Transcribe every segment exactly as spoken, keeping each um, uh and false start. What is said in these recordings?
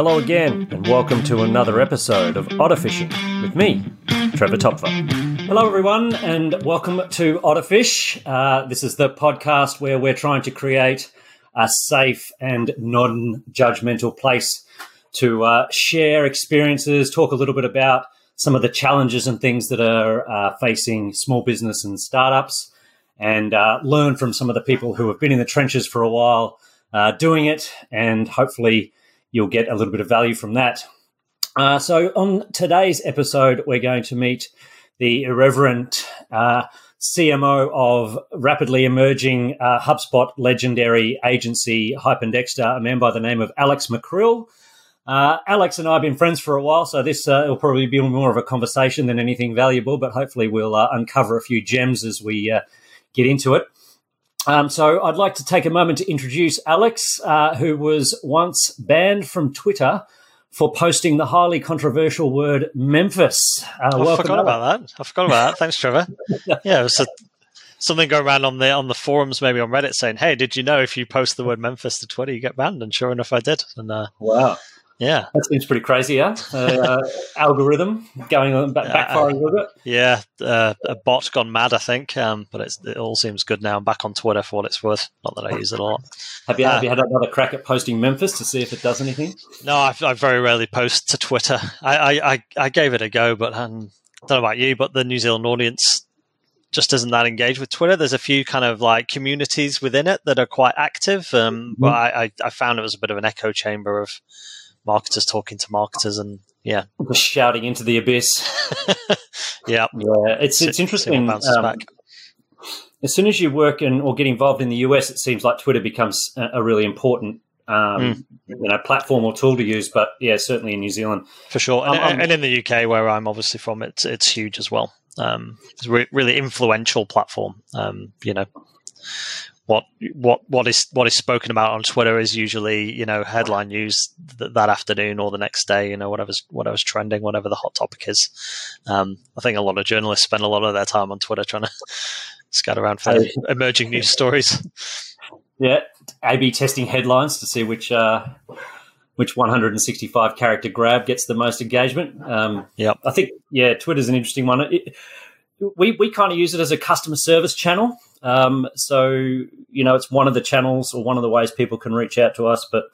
Hello again, and welcome to another episode of Otterfishing with me, Trevor Topfer. Hello, everyone, and welcome to Otterfish. Uh, this is the podcast where we're trying to create a safe and non-judgmental place to uh, share experiences, talk a little bit about some of the challenges and things that are uh, facing small business and startups, and uh, learn from some of the people who have been in the trenches for a while uh, doing it, and hopefully you'll get a little bit of value from that. Uh, so on today's episode, we're going to meet the irreverent uh, C M O of rapidly emerging uh, HubSpot legendary agency Hype and Dexter, a man by the name of Alex Mackrell. Uh, Alex and I have been friends for a while, so this uh, will probably be more of a conversation than anything valuable, but hopefully we'll uh, uncover a few gems as we uh, get into it. Um, so I'd like to take a moment to introduce Alex, uh, who was once banned from Twitter for posting the highly controversial word Memphis. Uh, I forgot Alex. about that. I forgot about that. Thanks, Trevor. Yeah, it was a, something going around on the on the forums, maybe on Reddit, saying, "Hey, did you know if you post the word Memphis to Twitter, you get banned?" And sure enough, I did. And uh, wow, yeah, that seems pretty crazy, huh? Uh, algorithm going on back, yeah, backfiring a little bit. Yeah, uh, a bot gone mad, I think. Um, but it's, it all seems good now. I'm back on Twitter for what it's worth. Not that I use it a lot. Have you uh, Have you had another crack at posting Memphis to see if it does anything? No, I, I very rarely post to Twitter. I, I, I gave it a go, but um, I don't know about you, but the New Zealand audience just isn't that engaged with Twitter. There's a few kind of like communities within it that are quite active, um, mm-hmm. but I, I, I found it was a bit of an echo chamber of marketers talking to marketers and, yeah. Just shouting into the abyss. yeah. yeah. It's it's interesting. Um, as soon as you work in or get involved in the U S, it seems like Twitter becomes a, a really important um, mm. you know, platform or tool to use, but, yeah, certainly in New Zealand. For sure. Um, and, and in the U K, where I'm obviously from, it's, it's huge as well. Um, it's a re- really influential platform, um, you know. What what what is what is spoken about on Twitter is usually, you know, headline news th- that afternoon or the next day, you know, whatever's whatever's trending, whatever the hot topic is. Um, I think a lot of journalists spend a lot of their time on Twitter trying to scout around for emerging news stories. Yeah, A B testing headlines to see which uh, which one hundred sixty-five character grab gets the most engagement. Um, yeah, I think yeah, Twitter's an interesting one. It, we we kind of use it as a customer service channel. Um, so, you know, it's one of the channels or one of the ways people can reach out to us. But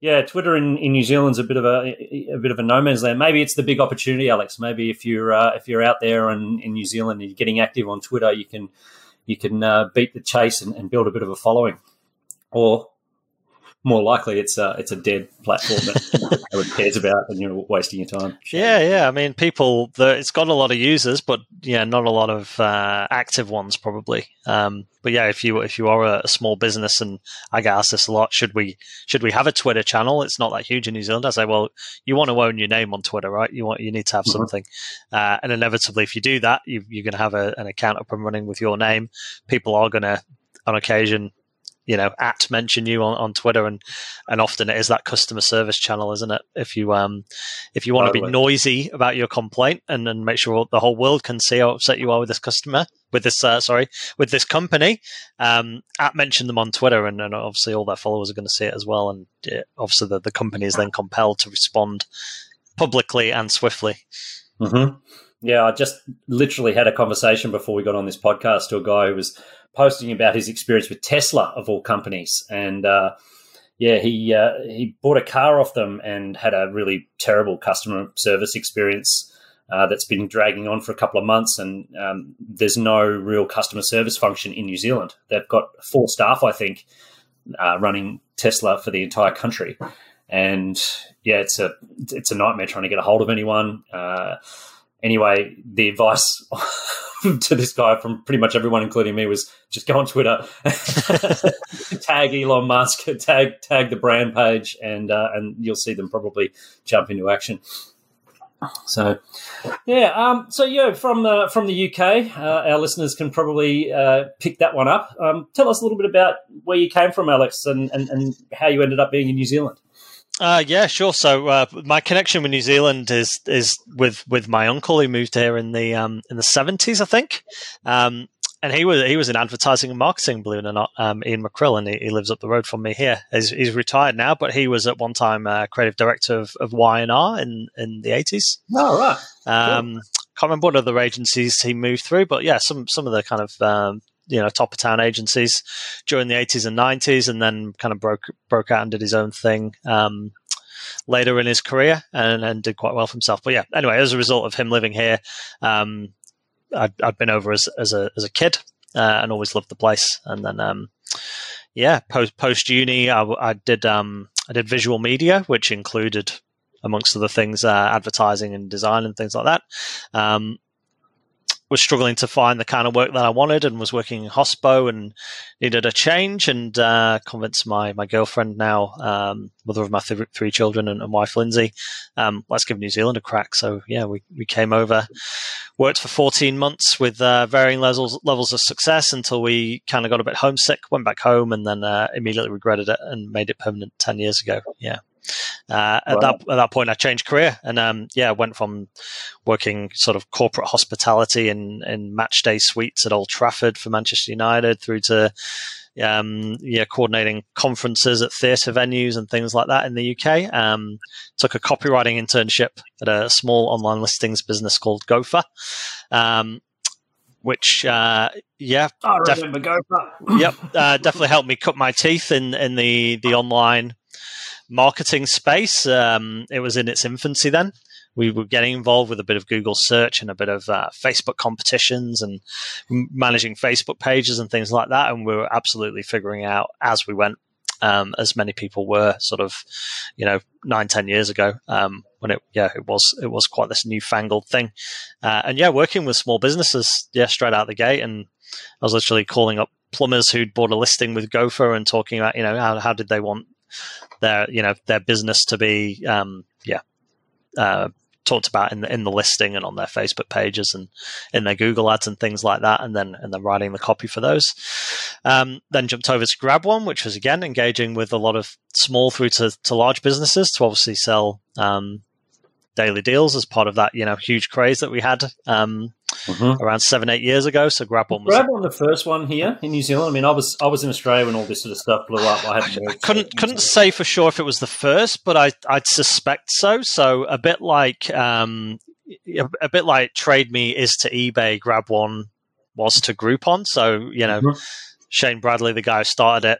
yeah, Twitter in, in New Zealand's a bit of a, a bit of a no man's land. Maybe it's the big opportunity, Alex. Maybe if you're, uh, if you're out there and in New Zealand and you're getting active on Twitter, you can, you can, uh, beat the chase and, and build a bit of a following, or more likely it's a, it's a dead platform that no one cares about and you're wasting your time. Yeah, yeah. I mean, people, the, it's got a lot of users, but, yeah, not a lot of uh, active ones probably. Um, but, yeah, if you if you are a, a small business, and I get asked this a lot, should we should we have a Twitter channel? It's not that huge in New Zealand. I say, well, you want to own your name on Twitter, right? You want you need to have mm-hmm. something. Uh, and inevitably, if you do that, you, you're going to have a, an account up and running with your name. People are going to, on occasion, you know, at mention you on, on Twitter, and, and often it is that customer service channel, isn't it? If you um, if you want to be noisy about your complaint and then make sure the whole world can see how upset you are with this customer, with this uh, sorry, with this company, um, at mention them on Twitter, and, and obviously all their followers are going to see it as well, and it, obviously the, the company is then compelled to respond publicly and swiftly. Mm-hmm. Yeah, I just literally had a conversation before we got on this podcast to a guy who was posting about his experience with Tesla, of all companies. And, uh, yeah, he uh, he bought a car off them and had a really terrible customer service experience uh, that's been dragging on for a couple of months. And um, there's no real customer service function in New Zealand. They've got four staff, I think, uh, running Tesla for the entire country. And, yeah, it's a, it's a nightmare trying to get a hold of anyone. Uh Anyway, the advice to this guy from pretty much everyone, including me, was just go on Twitter, tag Elon Musk, tag tag the brand page, and uh, and you'll see them probably jump into action. So, yeah, um, so yeah, from the from the U K, uh, our listeners can probably uh, pick that one up. Um, tell us a little bit about where you came from, Alex, and, and, and how you ended up being in New Zealand. Uh, yeah, sure. So uh, my connection with New Zealand is is with, with my uncle who moved here in the um, in the seventies, I think. Um, And he was he was in advertising and marketing, believe it or not. Um, Ian McCrillen, he, he lives up the road from me here. He's, he's retired now, but he was at one time uh, creative director of, of Y and R in, in the eighties. Oh, right. Um, cool. Can't remember what other agencies he moved through, but yeah, some some of the kind of um, you know top of town agencies during the eighties and nineties, and then kind of broke broke out and did his own thing. Um, later in his career and, and did quite well for himself. But yeah, anyway, as a result of him living here, um, I'd, I'd been over as, as a, as a kid, uh, and always loved the place. And then, um, yeah, post, post uni, I, I did, um, I did visual media, which included amongst other things, uh, advertising and design and things like that. Um, was struggling to find the kind of work that I wanted and was working in hospo and needed a change, and uh, convinced my, my girlfriend now, um, mother of my th- three children and, and wife, Lindsay, um, let's give New Zealand a crack. So, yeah, we, we came over, worked for fourteen months with uh, varying levels, levels of success until we kind of got a bit homesick, went back home, and then uh, immediately regretted it and made it permanent ten years ago. Yeah. Uh, at, wow. that, at that point, I changed career and, um, yeah, went from working sort of corporate hospitality in, in match day suites at Old Trafford for Manchester United through to, um, yeah, coordinating conferences at theatre venues and things like that in the U K. Um, took a copywriting internship at a small online listings business called Gopher. Um, Which, uh, yeah, I remember def- Gopher. Yep, uh, definitely helped me cut my teeth in, in the, the online marketing space. Um, it was in its infancy then. We were getting involved with a bit of Google search and a bit of uh, Facebook competitions and managing Facebook pages and things like that. And we were absolutely figuring out as we went, um, as many people were sort of, you know, nine, ten years ago. Um, when it, yeah, it was, it was quite this newfangled thing. Uh, and yeah, working with small businesses, yeah, straight out the gate. And I was literally calling up plumbers who'd bought a listing with Gopher and talking about, you know, how, how did they want their, you know, their business to be, um, yeah, uh, talked about in the, in the listing and on their Facebook pages and in their Google ads and things like that. And then, and then writing the copy for those. Um, then jumped over to Grab One, which was again, engaging with a lot of small through to, to large businesses to obviously sell, um, daily deals as part of that, you know, huge craze that we had, um, mm-hmm. around seven, eight years ago. So Grab One was Grab One, the first one here in New Zealand. I mean, I was, I was in Australia when all this sort of stuff blew up. I, hadn't I couldn't, couldn't say for sure if it was the first, but I, I'd suspect so. So a bit like, um, a, a bit like Trade Me is to eBay, Grab One was to Groupon. So, you know, mm-hmm. Shane Bradley, the guy who started it,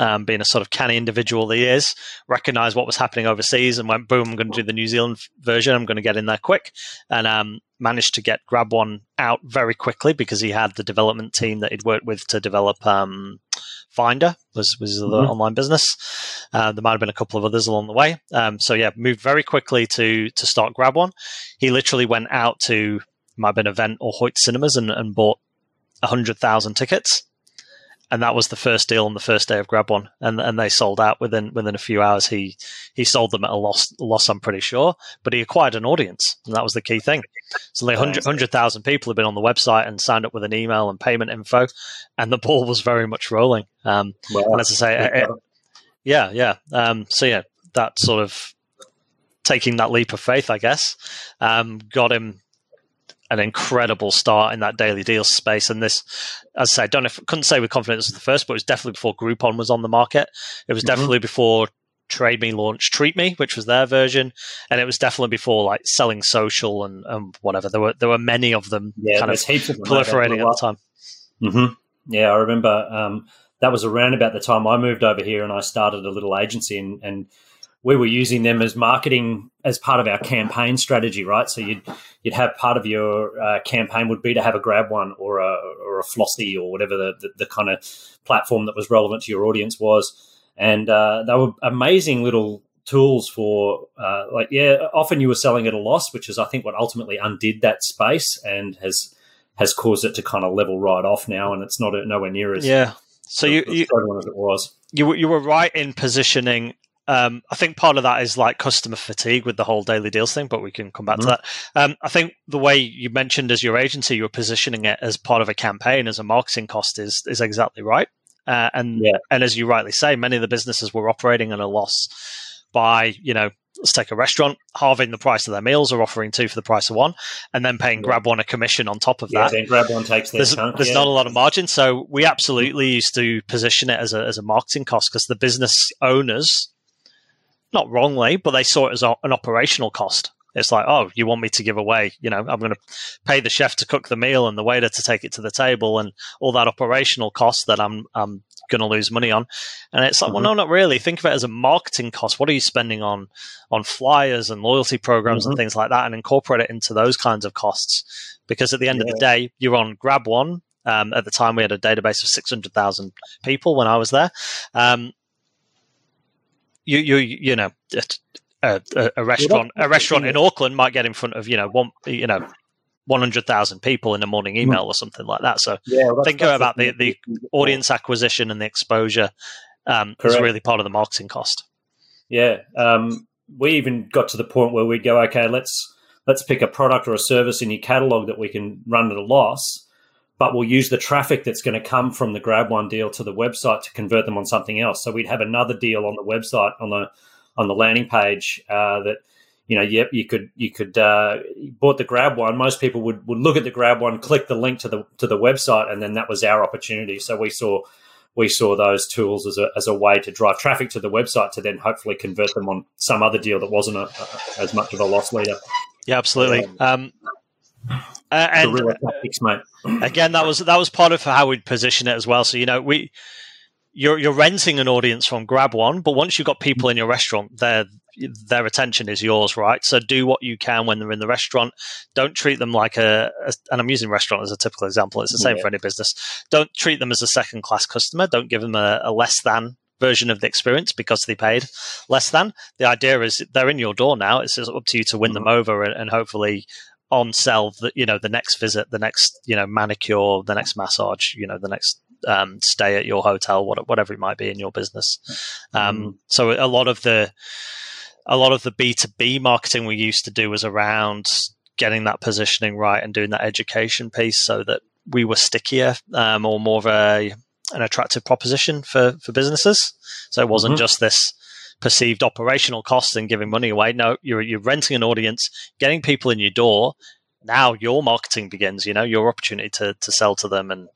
Um, being a sort of canny individual he is, recognised what was happening overseas and went, boom, I'm going to do the New Zealand version. I'm going to get in there quick. And um, managed to get Grab One out very quickly because he had the development team that he'd worked with to develop um, Finder, was, was his other mm-hmm. online business. Uh, there might have been a couple of others along the way. Um, so, yeah, moved very quickly to to start Grab One. He literally went out to, might have been Event or Hoyt Cinemas and, and bought one hundred thousand tickets. And that was the first deal on the first day of Grab One, and and they sold out within within a few hours. He he sold them at a loss, loss I'm pretty sure, but he acquired an audience, and that was the key thing. So like one hundred thousand people had been on the website and signed up with an email and payment info, and the ball was very much rolling. Um, wow. And as I say, it, it, yeah, yeah. Um, so yeah, that sort of taking that leap of faith, I guess, um, got him an incredible start in that daily deals space. And this, as I say, don't know if, couldn't say with confidence was the first, but it was definitely before Groupon was on the market. It was mm-hmm. definitely before Trade Me launched Treat Me, which was their version, and it was definitely before like Selling Social and, and whatever. There were there were many of them, yeah, kind of proliferating at the time. Mm-hmm. Yeah, I remember um, that was around about the time I moved over here and I started a little agency, and, and we were using them as marketing as part of our campaign strategy, right? So you'd you'd have part of your uh, campaign would be to have a Grab One or a or a Flossy or whatever the, the, the kind of platform that was relevant to your audience was, and uh, they were amazing little tools for uh, like yeah. Often you were selling at a loss, which is I think what ultimately undid that space and has has caused it to kind of level right off now, and it's not a, nowhere near as yeah. So you, you as it was. You you were right in positioning. Um, I think part of that is like customer fatigue with the whole daily deals thing, but we can come back mm-hmm. to that. Um, I think the way you mentioned as your agency, you were positioning it as part of a campaign, as a marketing cost is is exactly right. Uh, and yeah. and as you rightly say, many of the businesses were operating at a loss by, you know, let's take a restaurant, halving the price of their meals or offering two for the price of one, and then paying yeah. Grab One a commission on top of yeah, that. Then Grab One takes their There's, there's yeah. not a lot of margin. So we absolutely used to position it as a, as a marketing cost, because the business owners, not wrongly, but they saw it as a, an operational cost. It's like, oh, you want me to give away, you know, I'm going to pay the chef to cook the meal and the waiter to take it to the table and all that operational cost that I'm I'm going to lose money on. And it's like, mm-hmm. well, no, not really. Think of it as a marketing cost. What are you spending on on flyers and loyalty programs mm-hmm. and things like that, and incorporate it into those kinds of costs? Because at the end yeah. of the day, you're on Grab One. Um, at the time, we had a database of six hundred thousand people when I was there. Um, you, you, you know... It, A, a, a restaurant, a restaurant in Auckland might get in front of you know one, you know, one hundred thousand people in a morning email or something like that. So yeah, well, think about the, the audience acquisition and the exposure um, is really part of the marketing cost. Yeah, um, we even got to the point where we'd go, okay, let's let's pick a product or a service in your catalogue that we can run at a loss, but we'll use the traffic that's going to come from the Grab One deal to the website to convert them on something else. So we'd have another deal on the website on the on the landing page uh, that, you know, yep, you could, you could, uh, you bought the Grab One. Most people would, would look at the Grab One, click the link to the, to the website. And then that was our opportunity. So we saw, we saw those tools as a, as a way to drive traffic to the website to then hopefully convert them on some other deal that wasn't a, a, as much of a loss leader. Yeah, absolutely. Um, um uh, and real tactics, mate. Again, that was, that was part of how we'd position it as well. So, you know, we, You're you're renting an audience from Grab One, but once you've got people in your restaurant, their their attention is yours, right? So do what you can when they're in the restaurant. Don't treat them like a, a and I'm using restaurant as a typical example. It's the same yeah. for any business. Don't treat them as a second class customer. Don't give them a, a less than version of the experience because they paid less than. The idea is they're in your door now. It's up to you to win mm-hmm. them over and, and hopefully on sell the, you know, the next visit, the next, you know, manicure, the next massage, you know, the next Um, stay at your hotel, whatever it might be in your business. Um, mm. So a lot of the a lot of the B two B marketing we used to do was around getting that positioning right and doing that education piece so that we were stickier um, or more of a an attractive proposition for, for businesses. So it wasn't mm-hmm. just this perceived operational cost and giving money away. No, you're you're renting an audience, getting people in your door. Now your marketing begins, you know, your opportunity to to sell to them and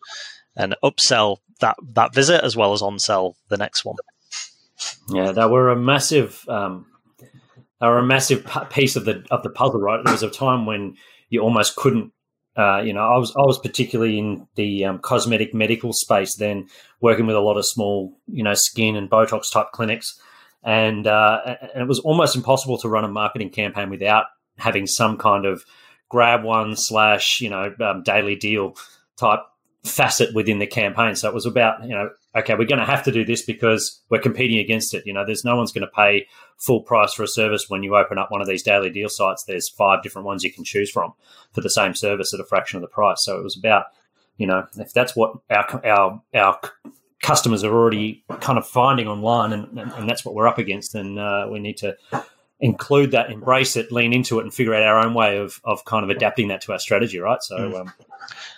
and upsell that, that visit as well as on-sell the next one. Yeah, they were a massive, um, they were a massive piece of the of the puzzle, right? There was a time when you almost couldn't, uh, you know, I was I was particularly in the um, cosmetic medical space then, working with a lot of small, you know, skin and Botox type clinics, and uh, and it was almost impossible to run a marketing campaign without having some kind of Grab One slash, you know, um, daily deal type facet within the campaign. So it was about, you know, okay, we're going to have to do this because we're competing against it. You know, there's no one's going to pay full price for a service. When you open up one of these daily deal sites, there's five different ones you can choose from for the same service at a fraction of the price. So it was about, you know, if that's what our our, our customers are already kind of finding online and, and, and that's what we're up against, then uh, we need to include that, embrace it, lean into it, and figure out our own way of of kind of adapting that to our strategy, right? So um,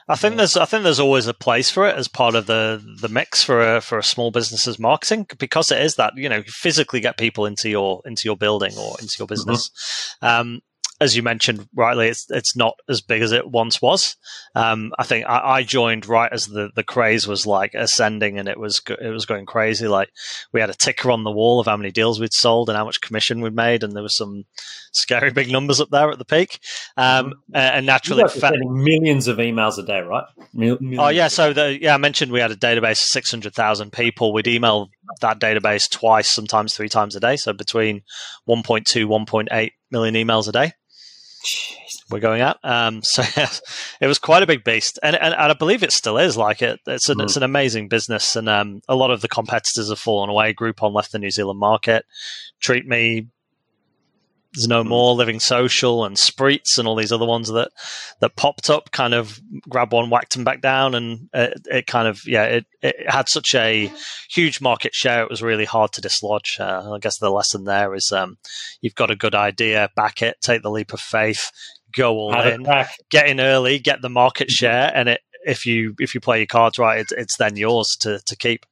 I think yeah. there's I think there's always a place for it as part of the the mix for a for a small business's marketing, because it is that, you know, you physically get people into your into your building or into your business. Mm-hmm. Um, as you mentioned rightly, it's it's not as big as it once was. Um, I think I, I joined right as the, the craze was like ascending, and it was it was going crazy. Like we had a ticker on the wall of how many deals we'd sold and how much commission we'd made, and there were some scary big numbers up there at the peak. Um, and naturally, like fa- millions of emails a day, right? Mil- oh yeah, so the, yeah, I mentioned we had a database of six hundred thousand people. We'd email that database twice, sometimes three times a day. So between one point two, one point eight million emails a day. Jeez. We're going out. Um, so it was quite a big beast, and and, and I believe it still is. Like it, it's an mm. it's an amazing business, and um, a lot of the competitors have fallen away. Groupon left the New Zealand market. Treat Me is no mm. more. Living Social and Spreets and all these other ones that that popped up, kind of Grab One, whacked them back down, and it, it kind of yeah, it it had such a huge market share. It was really hard to dislodge. Uh, I guess the lesson there is um, you've got a good idea, back it, take the leap of faith. Go all in, get in early, get the market share, and it, if you if you play your cards right, it's, it's then yours to to keep.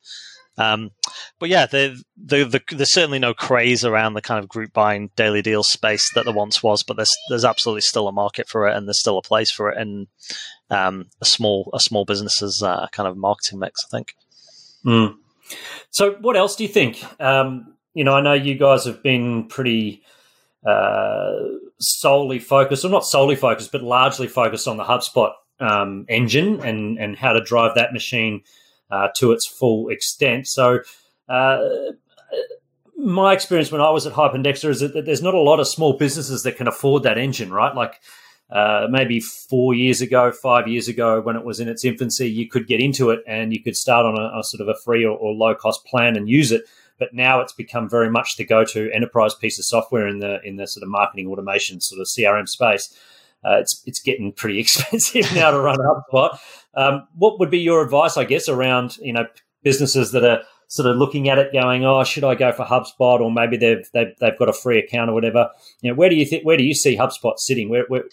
Um, but yeah, the, the, the, there's certainly no craze around the kind of group buying daily deal space that there once was, but there's there's absolutely still a market for it, and there's still a place for it in um, a small a small business's uh, kind of marketing mix, I think. Mm. So what else do you think? Um, you know, I know you guys have been pretty uh, solely focused, or not solely focused, but largely focused on the HubSpot um, engine and and how to drive that machine Uh, to its full extent. So uh, my experience when I was at Hype and Dexter is that, that there's not a lot of small businesses that can afford that engine, right? Like uh, maybe four years ago, five years ago, when it was in its infancy, you could get into it and you could start on a, a sort of a free or, or low-cost plan and use it. But now it's become very much the go-to enterprise piece of software in the in the sort of marketing automation sort of C R M space. Uh, it's it's getting pretty expensive now to run HubSpot. Um, what would be your advice, I guess, around, you know, businesses that are sort of looking at it, going, "Oh, should I go for HubSpot?" Or maybe they've they've, they've got a free account or whatever. You know, where do you think where do you see HubSpot sitting? Where where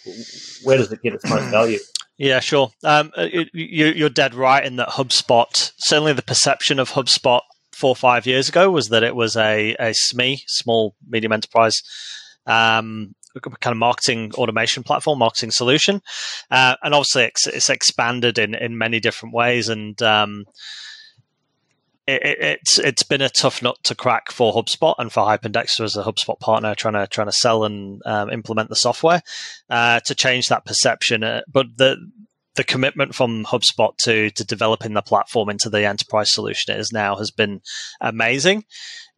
where does it get its most value? Yeah, sure. Um, it, you, you're dead right in that HubSpot. Certainly, the perception of HubSpot four or five years ago was that it was a a S M E, small medium enterprise. Um, kind of marketing automation platform, marketing solution. Uh, and obviously it's, it's expanded in, in many different ways. And um, it, it, it's it's been a tough nut to crack for HubSpot and for Hype and Dexter as a HubSpot partner trying to trying to sell and um, implement the software uh, to change that perception. Uh, but the the commitment from HubSpot to to developing the platform into the enterprise solution it is now has been amazing.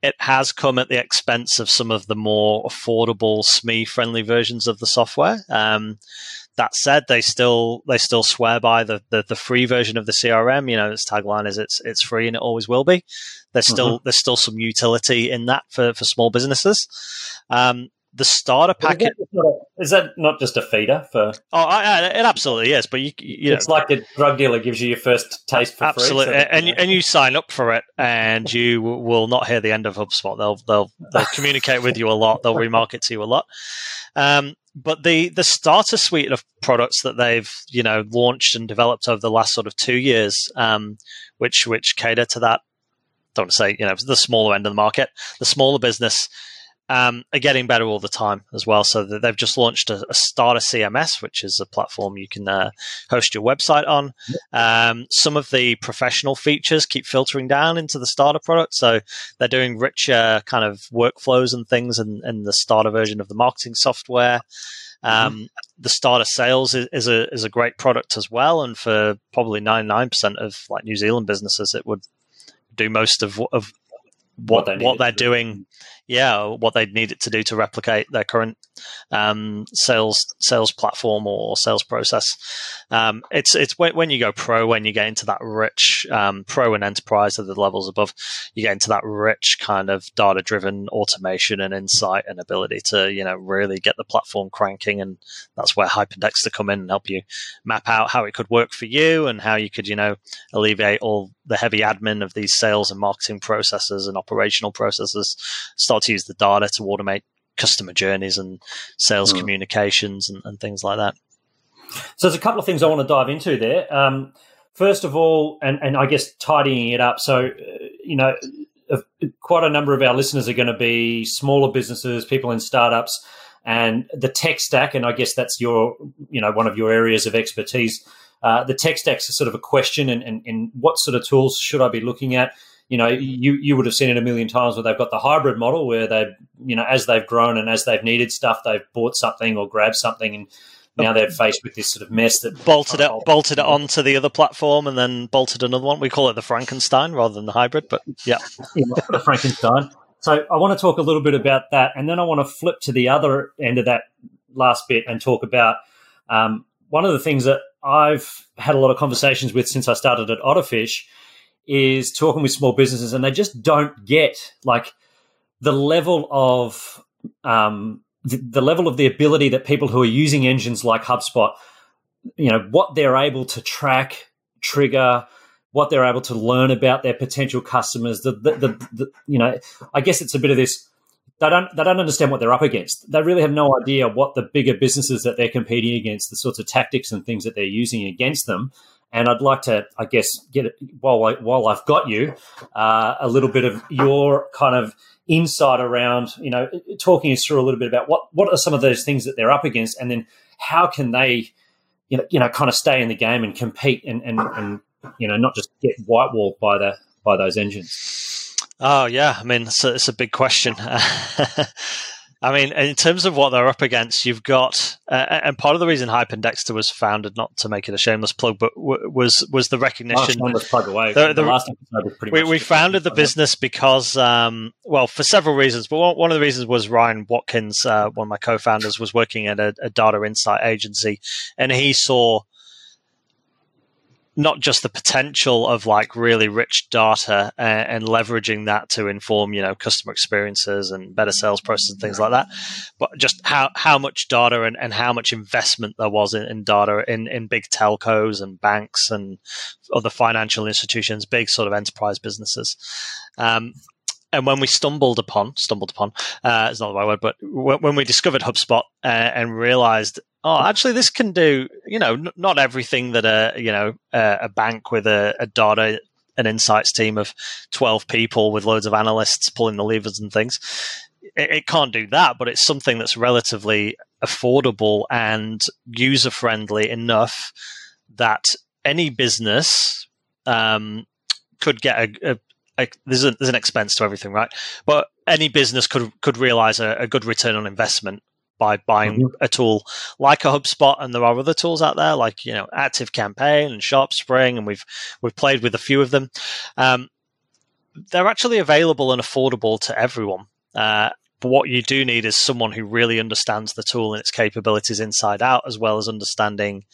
It has come at the expense of some of the more affordable, S M E-friendly versions of the software. Um, that said, they still they still swear by the, the the free version of the C R M. You know, its tagline is it's it's free and it always will be. There's still mm-hmm. there's still some utility in that for for small businesses. Um, the starter packet is that not just a feeder for? Oh, I, I, it absolutely is. But you, you it's know, like the drug dealer gives you your first taste for absolutely, free, so and you know. and you sign up for it, and you will not hear the end of HubSpot. They'll they'll they'll communicate with you a lot. They'll remarket to you a lot. Um, but the the starter suite of products that they've you know launched and developed over the last sort of two years, um, which which cater to that. I don't want to say you know the smaller end of the market, the smaller business. Um, are getting better all the time as well. So they've just launched a, a starter C M S, which is a platform you can uh, host your website on. Um, some of the professional features keep filtering down into the starter product. So they're doing richer kind of workflows and things in, in the starter version of the marketing software. Um, mm-hmm. The starter sales is, is a is a great product as well. And for probably ninety-nine percent of like New Zealand businesses, it would do most of of What, what, they what they're do. doing, yeah, what they need it to do to replicate their current um, sales sales platform or sales process. Um, it's it's when, when you go pro, when you get into that rich um, pro and enterprise at the levels above, you get into that rich kind of data-driven automation and insight and ability to you know really get the platform cranking, and that's where Hype and Dexter come in and help you map out how it could work for you and how you could you know alleviate all the heavy admin of these sales and marketing processes and operational processes, start to use the data to automate customer journeys and sales mm. communications and, and things like that. So there's a couple of things I want to dive into there. Um, first of all, and, and I guess tidying it up. So, uh, you know, uh, quite a number of our listeners are going to be smaller businesses, people in startups, and the tech stack. And I guess that's your, you know, one of your areas of expertise. Uh, the tech stack's sort of a question, and, and, and what sort of tools should I be looking at? You know, you, you would have seen it a million times where they've got the hybrid model where they, you know, as they've grown and as they've needed stuff, they've bought something or grabbed something, and now they're faced with this sort of mess that bolted it, bolted it onto the other platform and then bolted another one. We call it the Frankenstein rather than the hybrid, but yeah, the Frankenstein. So I want to talk a little bit about that, and then I want to flip to the other end of that last bit and talk about um, one of the things that I've had a lot of conversations with since I started at Otterfish. Is talking with small businesses, and they just don't get like the level of um, the, the level of the ability that people who are using engines like HubSpot, you know, what they're able to track, trigger, what they're able to learn about their potential customers. The, the, the, the you know, I guess it's a bit of this. They don't they don't understand what they're up against. They really have no idea what the bigger businesses that they're competing against, the sorts of tactics and things that they're using against them. And I'd like to, I guess, get it while I, while I've got you, uh, a little bit of your kind of insight around, you know, talking us through a little bit about what what are some of those things that they're up against, and then how can they, you know, you know, kind of stay in the game and compete, and and, and you know, not just get whitewalled by the by those engines. Oh yeah, I mean, it's a, it's a big question. I mean, in terms of what they're up against, you've got, uh, and part of the reason Hype and Dexter was founded, not to make it a shameless plug, but w- was was the recognition. Oh, plug away. The, the, the last episode was pretty we, much we founded the business because, um, well, for several reasons, but one of the reasons was Ryan Watkins, uh, one of my co-founders, was working at a, a data insight agency, and he saw not just the potential of like really rich data and, and leveraging that to inform, you know, customer experiences and better sales processes and things like that, but just how, how much data and, and how much investment there was in, in data in, in big telcos and banks and other financial institutions, big sort of enterprise businesses. Um, and when we stumbled upon, stumbled upon, uh, is not the right word, but w- when we discovered HubSpot uh, and realized, oh, actually, this can do, you know, n- not everything that a, you know, a, a bank with a, a data and insights team of twelve people with loads of analysts pulling the levers and things. It, it can't do that, but it's something that's relatively affordable and user-friendly enough that any business um, could get a, a I, there's, a, there's an expense to everything, right? But any business could could realize a, a good return on investment by buying mm-hmm. a tool like a HubSpot, and there are other tools out there like, you know, ActiveCampaign and SharpSpring, and we've we've played with a few of them. Um, they're actually available and affordable to everyone. Uh, but what you do need is someone who really understands the tool and its capabilities inside out, as well as understanding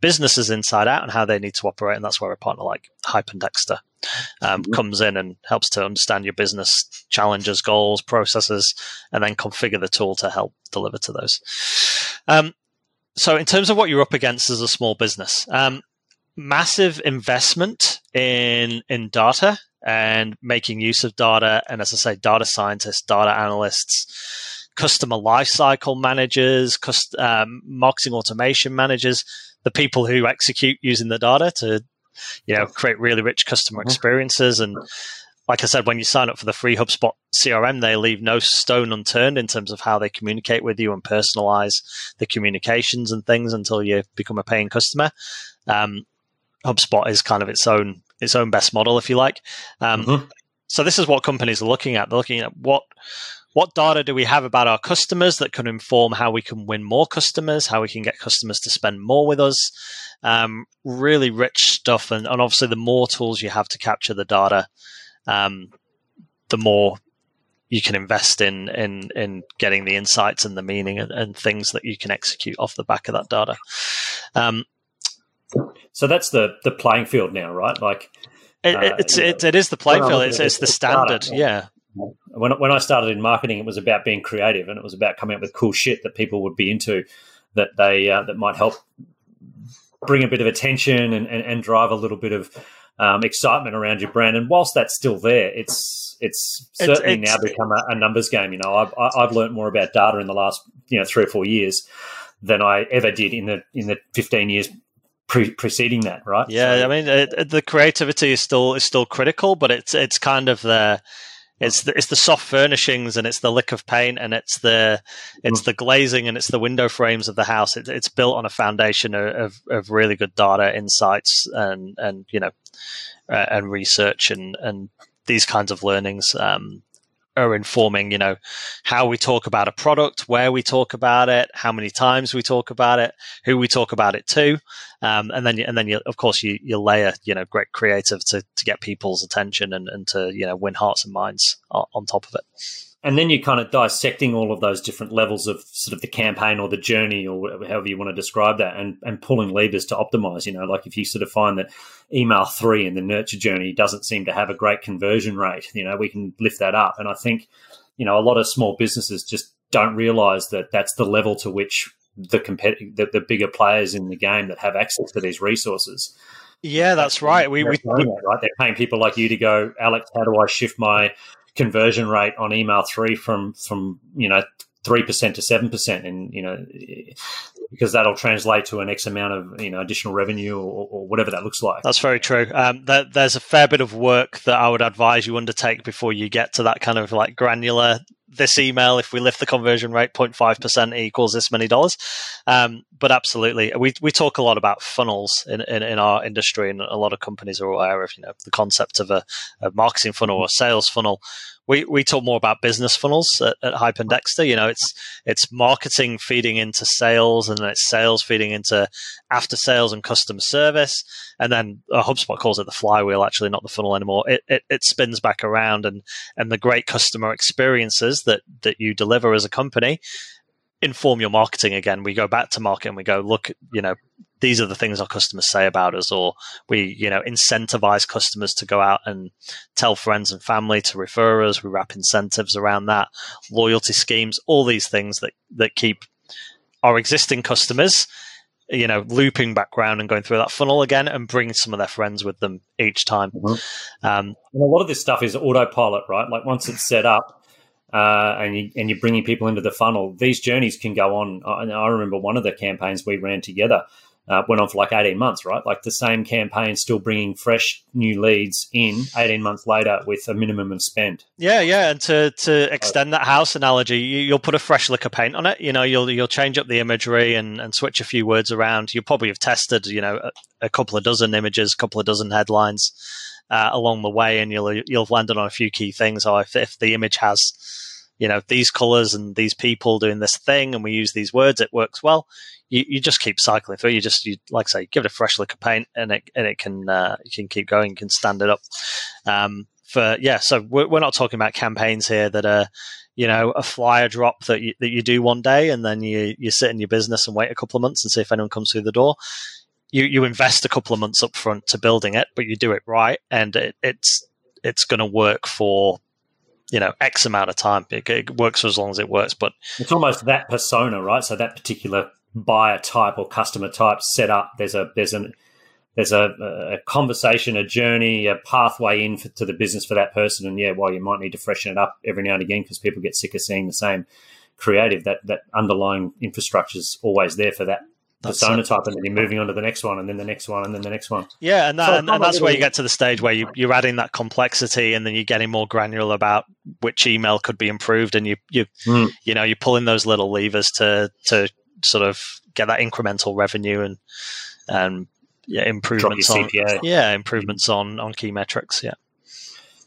businesses inside out and how they need to operate. And that's where a partner like Hype and Dexter um, mm-hmm. comes in and helps to understand your business challenges, goals, processes, and then configure the tool to help deliver to those. Um, so in terms of what you're up against as a small business, um, massive investment in in data and making use of data. And as I say, data scientists, data analysts, customer lifecycle managers, cust- um, marketing automation managers, the people who execute using the data to, you know, create really rich customer experiences. And like I said, when you sign up for the free HubSpot C R M, they leave no stone unturned in terms of how they communicate with you and personalize the communications and things until you become a paying customer. Um, HubSpot is kind of its own its own best model, if you like. Um, mm-hmm. So this is what companies are looking at. They're looking at what What data do we have about our customers that can inform how we can win more customers, how we can get customers to spend more with us? Um, really rich stuff. And, and obviously, the more tools you have to capture the data, um, the more you can invest in, in in getting the insights and the meaning and, and things that you can execute off the back of that data. Um, so that's the, the playing field now, right? Like it, uh, it's, it, it is the playing field. It's, it's the standard, yeah. When when I started in marketing, it was about being creative, and it was about coming up with cool shit that people would be into, that they uh, that might help bring a bit of attention and, and, and drive a little bit of um, excitement around your brand. And whilst that's still there, it's it's certainly it's, it's, now become a, a numbers game. You know, I've I've learned more about data in the last you know three or four years than I ever did in the in the fifteen years pre- preceding that. Right? Yeah, so, I mean, it, the creativity is still is still critical, but it's it's kind of the It's the, it's the soft furnishings, and it's the lick of paint, and it's the it's the glazing, and it's the window frames of the house. It, it's built on a foundation of, of really good data insights and and you know uh, and research and, and these kinds of learnings um, are informing you know how we talk about a product, where we talk about it, how many times we talk about it, who we talk about it to, um, and then and then you, of course you, you layer you know great creative to, to get people's attention and, and to you know win hearts and minds on top of it. And then you're kind of dissecting all of those different levels of sort of the campaign or the journey or whatever, however you want to describe that, and, and pulling levers to optimize. You know, like if you sort of find that email three in the nurture journey doesn't seem to have a great conversion rate, you know, we can lift that up. And I think, you know, a lot of small businesses just don't realize that that's the level to which the compet- the, the bigger players in the game that have access to these resources. Yeah, that's right. We, we, we that, right? They're paying people like you to go, Alex, how do I shift my conversion rate on email three from from you know three percent to seven percent, and, you know, because that'll translate to an X amount of, you know, additional revenue or, or whatever that looks like. That's very true. Um, there, there's a fair bit of work that I would advise you undertake before you get to that kind of like granular, this email, if we lift the conversion rate zero point five percent equals this many dollars. Um, but absolutely, we we talk a lot about funnels in, in, in our industry, and a lot of companies are aware of, you know, the concept of a, a marketing funnel or a sales funnel. We we talk more about business funnels at, at Hype and Dexter. You know, it's it's marketing feeding into sales, and then it's sales feeding into after sales and customer service, and then uh, HubSpot calls it the flywheel. Actually, not the funnel anymore. It it, it spins back around, and, and the great customer experiences that that you deliver as a company inform your marketing again. We go back to market and we go, look, you know, these are the things our customers say about us, or we, you know, incentivize customers to go out and tell friends and family to refer us. We wrap incentives around that, loyalty schemes, all these things that, that keep our existing customers, you know, looping back around and going through that funnel again and bringing some of their friends with them each time. Mm-hmm. Um, and a lot of this stuff is autopilot, right? Like once it's set up, Uh, and, you, and you're bringing people into the funnel, these journeys can go on. I, I remember one of the campaigns we ran together uh, went on for like eighteen months, right? Like the same campaign, still bringing fresh new leads in eighteen months later with a minimum of spend. Yeah, yeah. And to, to extend that house analogy, you, you'll put a fresh lick of paint on it. You know, you'll you'll change up the imagery and, and switch a few words around. You'll probably have tested, you know, a, a couple of dozen images, a couple of dozen headlines Uh, along the way, and you'll you'll have landed on a few key things. Or if, if the image has, you know, these colors and these people doing this thing, and we use these words, it works well. You, you just keep cycling through. You just, you, like I say, give it a fresh lick of paint, and it and it can uh, you can keep going. You can stand it up. Um, for yeah, so we're, we're not talking about campaigns here that are, you know, a flyer drop that you, that you do one day, and then you you sit in your business and wait a couple of months and see if anyone comes through the door. You, you invest a couple of months up front to building it, but you do it right, and it, it's it's going to work for, you know, X amount of time. It, it works for as long as it works. But it's almost that persona, right? So that particular buyer type or customer type set up. There's a there's an there's a, a conversation, a journey, a pathway in for, to the business for that person. And yeah, while well, you might need to freshen it up every now and again because people get sick of seeing the same creative, that that underlying infrastructure is always there for that. That's persona type, and then you're moving on to the next one, and then the next one, and then the next one. Yeah, and, that, so and, and that's where you get to the stage where you, you're adding that complexity, and then you're getting more granular about which email could be improved, and you you mm. you know, you're pulling those little levers to to sort of get that incremental revenue and and yeah, improvements on C P A. yeah improvements on on key metrics. Yeah.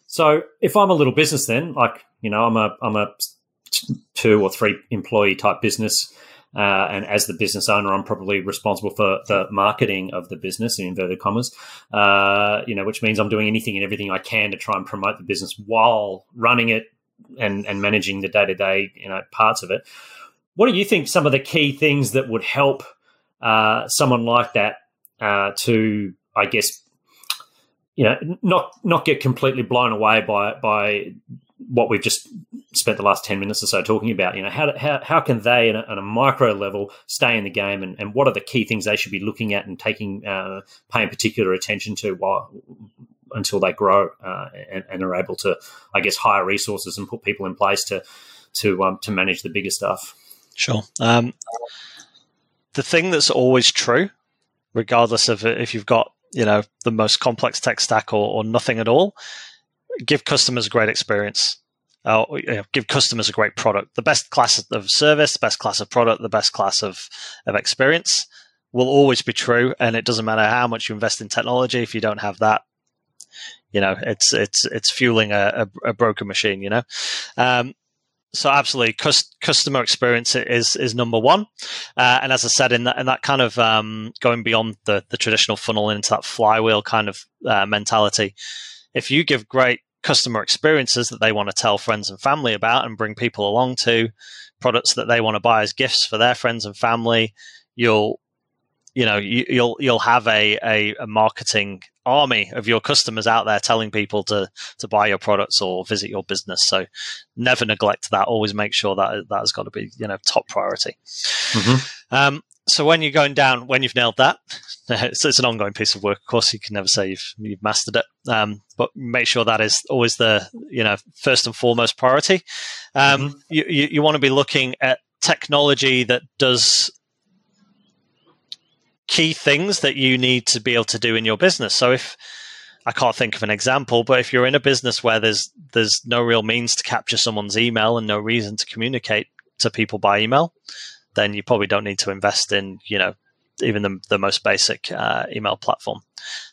So if I'm a little business, then like you know, I'm a I'm a two or three employee type business. Uh, and as the business owner, I'm probably responsible for the marketing of the business, in inverted commas, uh, you know, which means I'm doing anything and everything I can to try and promote the business while running it and, and managing the day-to-day, you know, parts of it. What do you think some of the key things that would help uh, someone like that uh, to, I guess, you know, not not get completely blown away by by what we've just spent the last ten minutes or so talking about? You know, how how, how can they, at a, at a micro level, stay in the game, and, and what are the key things they should be looking at and taking, uh, paying particular attention to while, until they grow uh, and, and are able to, I guess, hire resources and put people in place to to um, to manage the bigger stuff? Sure. Um, the thing that's always true, regardless of if you've got, you know, the most complex tech stack or, or nothing at all, give customers a great experience. Uh, give customers a great product. The best class of service, the best class of product, the best class of, of experience will always be true. And it doesn't matter how much you invest in technology. If you don't have that, you know, it's it's it's fueling a, a, a broken machine, you know. Um, so absolutely, cus- customer experience is is number one. Uh, and as I said, in that, in that kind of um, going beyond the, the traditional funnel into that flywheel kind of uh, mentality, if you give great customer experiences that they want to tell friends and family about and bring people along to, products that they want to buy as gifts for their friends and family, you'll, you know, you, you'll you'll have a, a a marketing army of your customers out there telling people to to buy your products or visit your business. So never neglect that. Always make sure that that has got to be, you know, top priority. Mm-hmm. Um, So when you're going down, when you've nailed that, it's, it's an ongoing piece of work. Of course, you can never say you've, you've mastered it, um, but make sure that is always the you know first and foremost priority. Um, mm-hmm. you, you, you want to be looking at technology that does key things that you need to be able to do in your business. So if I can't think of an example, but if you're in a business where there's there's no real means to capture someone's email and no reason to communicate to people by email, then you probably don't need to invest in, you know, even the, the most basic uh, email platform.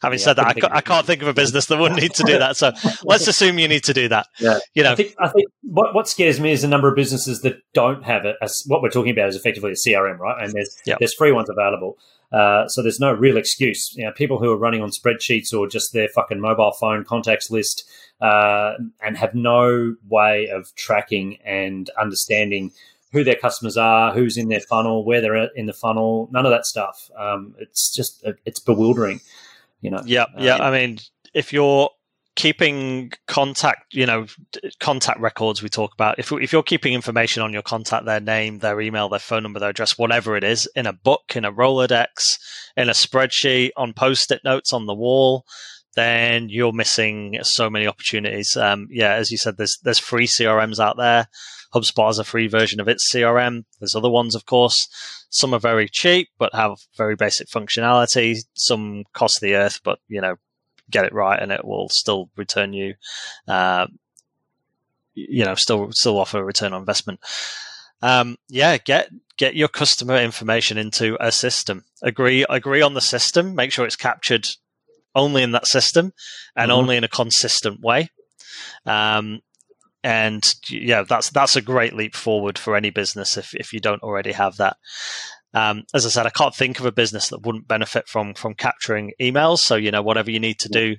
Having yeah, said that, I, ca- I can't think of a business that wouldn't need to do that. So let's assume you need to do that. Yeah. You know, I think, I think what, what scares me is the number of businesses that don't have it. What we're talking about is effectively a C R M, right? And there's yep. there's free ones available. Uh, so there's no real excuse. You know, people who are running on spreadsheets or just their fucking mobile phone contacts list uh, and have no way of tracking and understanding who their customers are, who's in their funnel, where they're in the funnel, none of that stuff. Um, it's just, it's bewildering, you know? Yeah. Yeah. Um, I mean, if you're keeping contact, you know, contact records we talk about, if if you're keeping information on your contact, their name, their email, their phone number, their address, whatever it is, in a book, in a Rolodex, in a spreadsheet, on post-it notes on the wall, then you're missing so many opportunities. Um, yeah. As you said, there's, there's free C R Ms out there. HubSpot has a free version of its C R M. There's other ones, of course. Some are very cheap, but have very basic functionality. Some cost the earth, but, you know, get it right and it will still return you, uh, you know, still still offer a return on investment. Um, yeah, get get your customer information into a system. Agree agree on the system. Make sure it's captured only in that system and mm-hmm. only in a consistent way. Um And yeah, that's that's a great leap forward for any business if if you don't already have that. Um, as I said, I can't think of a business that wouldn't benefit from from capturing emails. So you know, whatever you need to do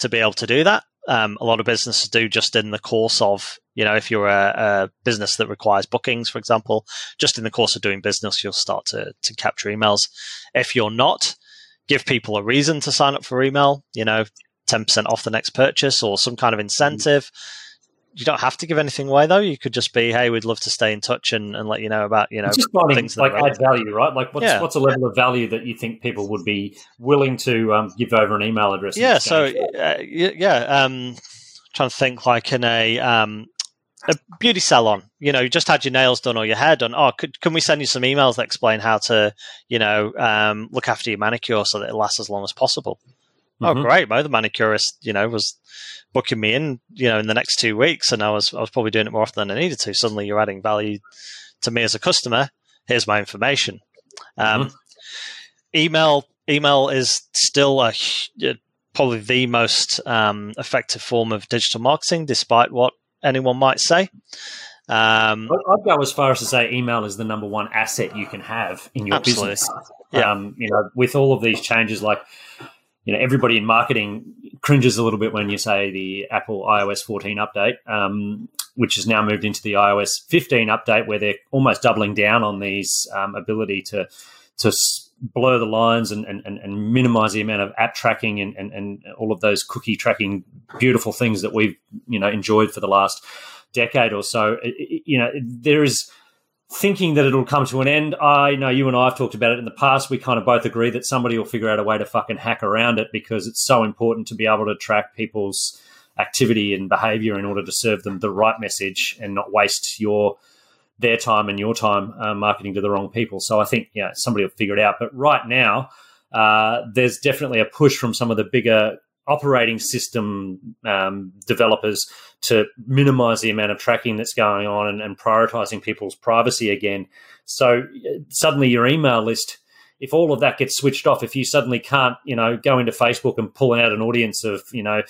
to be able to do that, um, a lot of businesses do just in the course of you know, if you're a, a business that requires bookings, for example, just in the course of doing business, you'll start to to capture emails. If you're not, give people a reason to sign up for email. You know, ten percent off the next purchase or some kind of incentive. Mm-hmm. You don't have to give anything away, though. You could just be, hey, we'd love to stay in touch and, and let you know about, you know, it's just finding, things that like add value, right? Like what's yeah. what's a level of value that you think people would be willing to um, give over an email address? Yeah, so, uh, yeah, um, trying to think like in a, um, a beauty salon, you know, you just had your nails done or your hair done. Oh, could, can we send you some emails that explain how to, you know, um, look after your manicure so that it lasts as long as possible? Oh, mm-hmm. great, Mo. The manicurist, you know, was booking me in, you know, in the next two weeks, and I was I was probably doing it more often than I needed to. Suddenly, you're adding value to me as a customer. Here's my information. Um, mm-hmm. Email email is still a, probably the most um, effective form of digital marketing, despite what anyone might say. Um, I'd go as far as to say email is the number one asset you can have in your absolutely. business. Yeah. Um, you know, with all of these changes, like. You know, everybody in marketing cringes a little bit when you say the Apple i O S fourteen update, um, which has now moved into the i O S fifteen update, where they're almost doubling down on these um, ability to to blur the lines and, and, and minimize the amount of app tracking and, and, and all of those cookie tracking beautiful things that we've, you know, enjoyed for the last decade or so. You know, there is... thinking that it'll come to an end. I know you and I have talked about it in the past. We kind of both agree that somebody will figure out a way to fucking hack around it because it's so important to be able to track people's activity and behavior in order to serve them the right message and not waste your their time and your time uh, marketing to the wrong people. So I think yeah, somebody will figure it out. But right now, uh, there's definitely a push from some of the bigger operating system um, developers to minimize the amount of tracking that's going on and, and prioritizing people's privacy again. So suddenly your email list, if all of that gets switched off, if you suddenly can't, you know, go into Facebook and pull out an audience of, you know,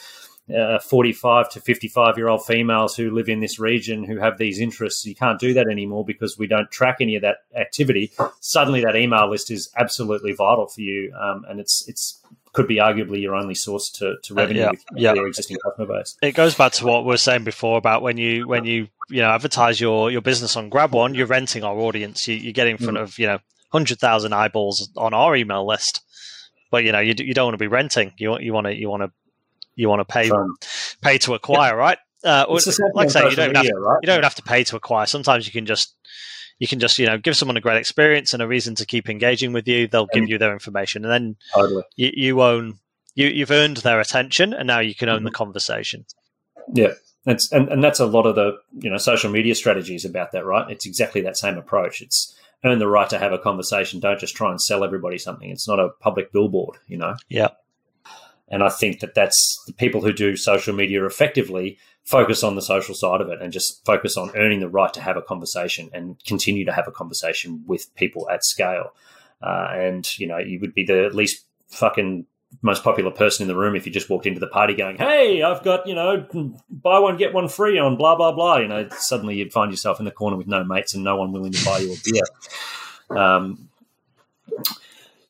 uh, forty-five to fifty-five-year-old females who live in this region who have these interests, you can't do that anymore because we don't track any of that activity. Suddenly that email list is absolutely vital for you, um, and it's it's could be arguably your only source to, to revenue uh, yeah, with yeah. your existing customer base. It goes back to what we were saying before about when you when you you know advertise your, your business on Grab One, you're renting our audience. You you get in front mm. of you know one hundred thousand eyeballs on our email list, but you know you you don't want to be renting. You want you want to you want to you want to pay um, pay to acquire, yeah. right? Uh, like I say, you don't have, right? you don't have to pay to acquire. Sometimes you can just you can just, you know, give someone a great experience and a reason to keep engaging with you. They'll give you their information, and then totally. you, you own, you, you've earned their attention, and now you can own mm-hmm. the conversation. Yeah. That's, and, and that's a lot of the, you know, social media strategies about that, right? It's exactly that same approach. It's earn the right to have a conversation. Don't just try and sell everybody something. It's not a public billboard, you know? Yeah. And I think that that's the people who do social media effectively focus on the social side of it and just focus on earning the right to have a conversation and continue to have a conversation with people at scale. Uh, and, you know, you would be the least fucking most popular person in the room if you just walked into the party going, hey, I've got, you know, buy one, get one free on blah, blah, blah. You know, suddenly you'd find yourself in the corner with no mates and no one willing to buy you a beer. Um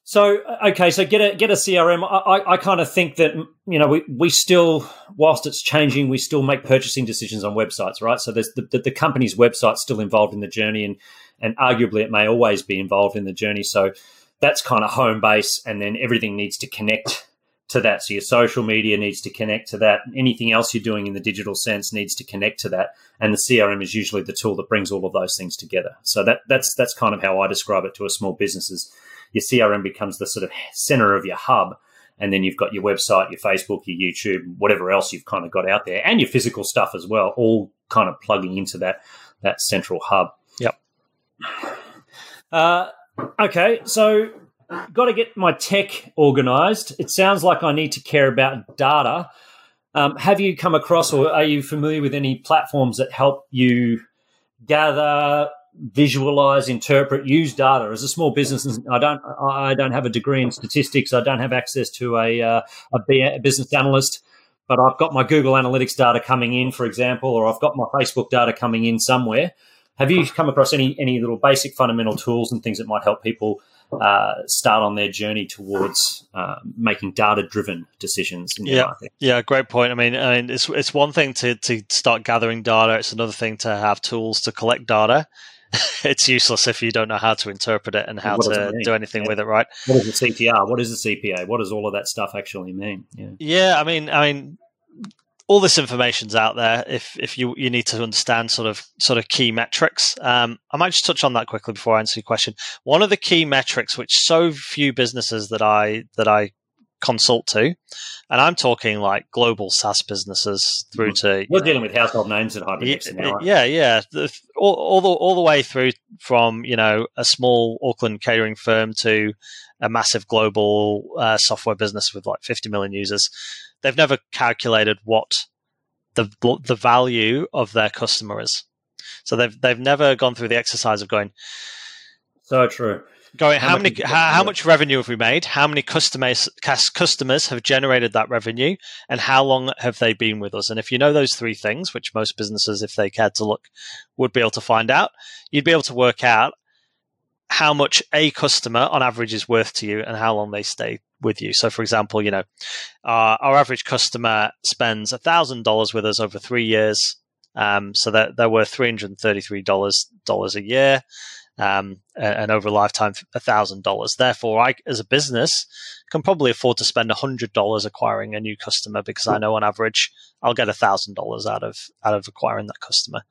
So, okay, so get a get a C R M. I, I, I kind of think that, you know, we, we still, whilst it's changing, we still make purchasing decisions on websites, right? So there's the, the, the company's website's still involved in the journey, and, and arguably it may always be involved in the journey. So that's kind of home base, and then everything needs to connect to that. So your social media needs to connect to that. Anything else you're doing in the digital sense needs to connect to that, and the C R M is usually the tool that brings all of those things together. So that that's that's kind of how I describe it to a small businesses. Your C R M becomes the sort of center of your hub, and then you've got your website, your Facebook, your YouTube, whatever else you've kind of got out there, and your physical stuff as well, all kind of plugging into that that central hub. Yep. Uh, okay, so got to get my tech organized. It sounds like I need to care about data. Um, have you come across or are you familiar with any platforms that help you gather, visualize, interpret, use data? As a small business, I don't I don't have a degree in statistics. I don't have access to a, uh, a business analyst, but I've got my Google Analytics data coming in, for example, or I've got my Facebook data coming in somewhere. Have you come across any any little basic fundamental tools and things that might help people uh, start on their journey towards uh, making data-driven decisions? In yeah, yeah, great point. I mean, I mean, it's it's one thing to to start gathering data. It's another thing to have tools to collect data. It's useless if you don't know how to interpret it and how to do anything yeah. with it, right? What is the C T R? What is the C P A? What does all of that stuff actually mean? Yeah, yeah I mean, I mean. All this information's out there. If if you, you need to understand sort of sort of key metrics, um, I might just touch on that quickly before I answer your question. One of the key metrics, which so few businesses that I that I consult to, and I'm talking like global SaaS businesses through to we're dealing know, with household names at Hyper Dexter now, right? Yeah, yeah, the, all, all the all the way through from you know a small Auckland catering firm to a massive global uh, software business with like fifty million users. They've never calculated what the the value of their customer is, so they've they've never gone through the exercise of going. So true. Going, how, how many how, how much revenue have we made? How many customers customers have generated that revenue, and how long have they been with us? And if you know those three things, which most businesses, if they cared to look, would be able to find out, you'd be able to work out how much a customer on average is worth to you and how long they stay with you. So, for example, you know, uh, our average customer spends one thousand dollars with us over three years. Um, so that they're, they're worth three hundred thirty-three dollars a year um, and over a lifetime, one thousand dollars. Therefore, I, as a business, can probably afford to spend one hundred dollars acquiring a new customer because I know on average I'll get one thousand dollars out of out of acquiring that customer.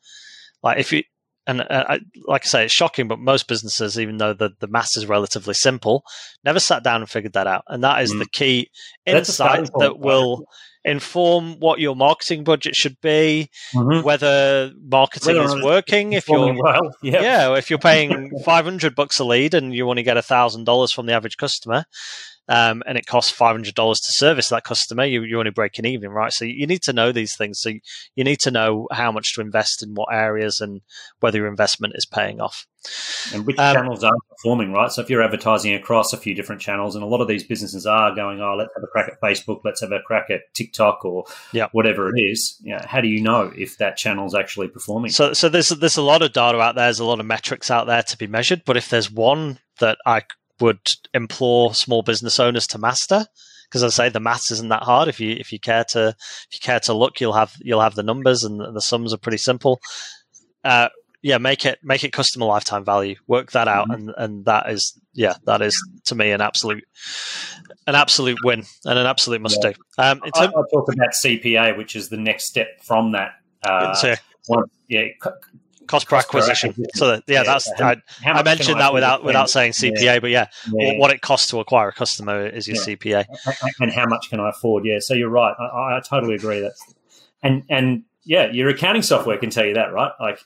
Like if you... And uh, I, like I say, it's shocking, but most businesses, even though the, the math is relatively simple, never sat down and figured that out. And that is mm. the key insight that will inform what your marketing budget should be, mm-hmm. whether marketing whether is working. If you're, well. yep. yeah, if you're paying five hundred bucks a lead and you want to get one thousand dollars from the average customer, um, and it costs five hundred dollars to service that customer, you, you're only breaking even, right? So you need to know these things. So you, you need to know how much to invest in what areas and whether your investment is paying off. And which um, channels are performing, right? So if you're advertising across a few different channels, and a lot of these businesses are going, oh, let's have a crack at Facebook, let's have a crack at TikTok or yeah. whatever it is, you know, how do you know if that channel's actually performing? So so there's, there's a lot of data out there. There's a lot of metrics out there to be measured. But if there's one that I would implore small business owners to master, because I say the maths isn't that hard. If you if you care to if you care to look, you'll have you'll have the numbers and the, the sums are pretty simple. Uh, yeah, make it make it customer lifetime value. Work that out, mm-hmm. and, and that is yeah, that is to me an absolute an absolute win and an absolute must yeah. do. Um, I, I'll talk about C P A, which is the next step from that. Uh, so, yeah. One, yeah cost per acquisition. acquisition. So that, yeah, yeah, that's yeah. I, I mentioned that I without without saying C P A, yeah. but yeah, yeah, what it costs to acquire a customer is your yeah. C P A. And how much can I afford? Yeah, so you're right. I, I totally agree. That's and and yeah, your accounting software can tell you that, right? Like.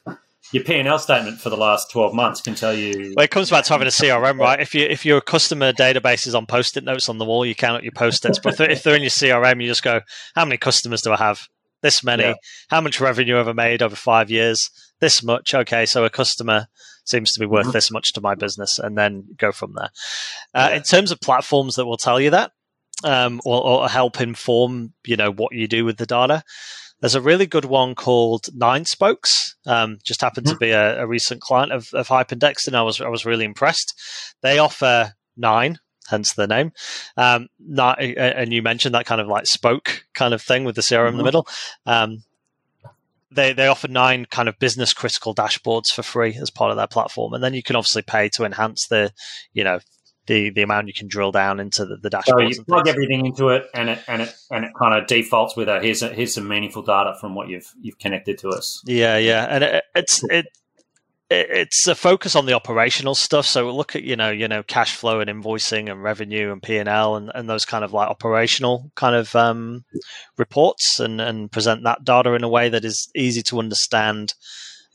Your P and L statement for the last twelve months can tell you. Well, it comes back to having a C R M, right? If you if your customer database is on Post-it notes on the wall, you count up your Post-its. But if they're in your C R M, you just go, how many customers do I have? This many. Yeah. How much revenue have I made over five years? This much. Okay, so a customer seems to be worth this much to my business, and then go from there. Uh, yeah. In terms of platforms that will tell you that, um, or, or help inform, you know, what you do with the data. There's a really good one called Nine Spokes. Um, just happened to be a, a recent client of, of Hype and Dexter, and I was I was really impressed. They offer nine, hence the name. Um, not, and you mentioned that kind of like spoke kind of thing with the C R M mm-hmm. in the middle. Um, they they offer nine kind of business critical dashboards for free as part of their platform, and then you can obviously pay to enhance the, you know. The, the amount you can drill down into the, the dashboard. So you plug everything into it, and it and it and it kind of defaults with a here's a, here's some meaningful data from what you've you've connected to us. Yeah, yeah, and it, it's it it's a focus on the operational stuff. So we'll look at you know you know cash flow and invoicing and revenue and P and L and, and those kind of like operational kind of um, reports, and and present that data in a way that is easy to understand.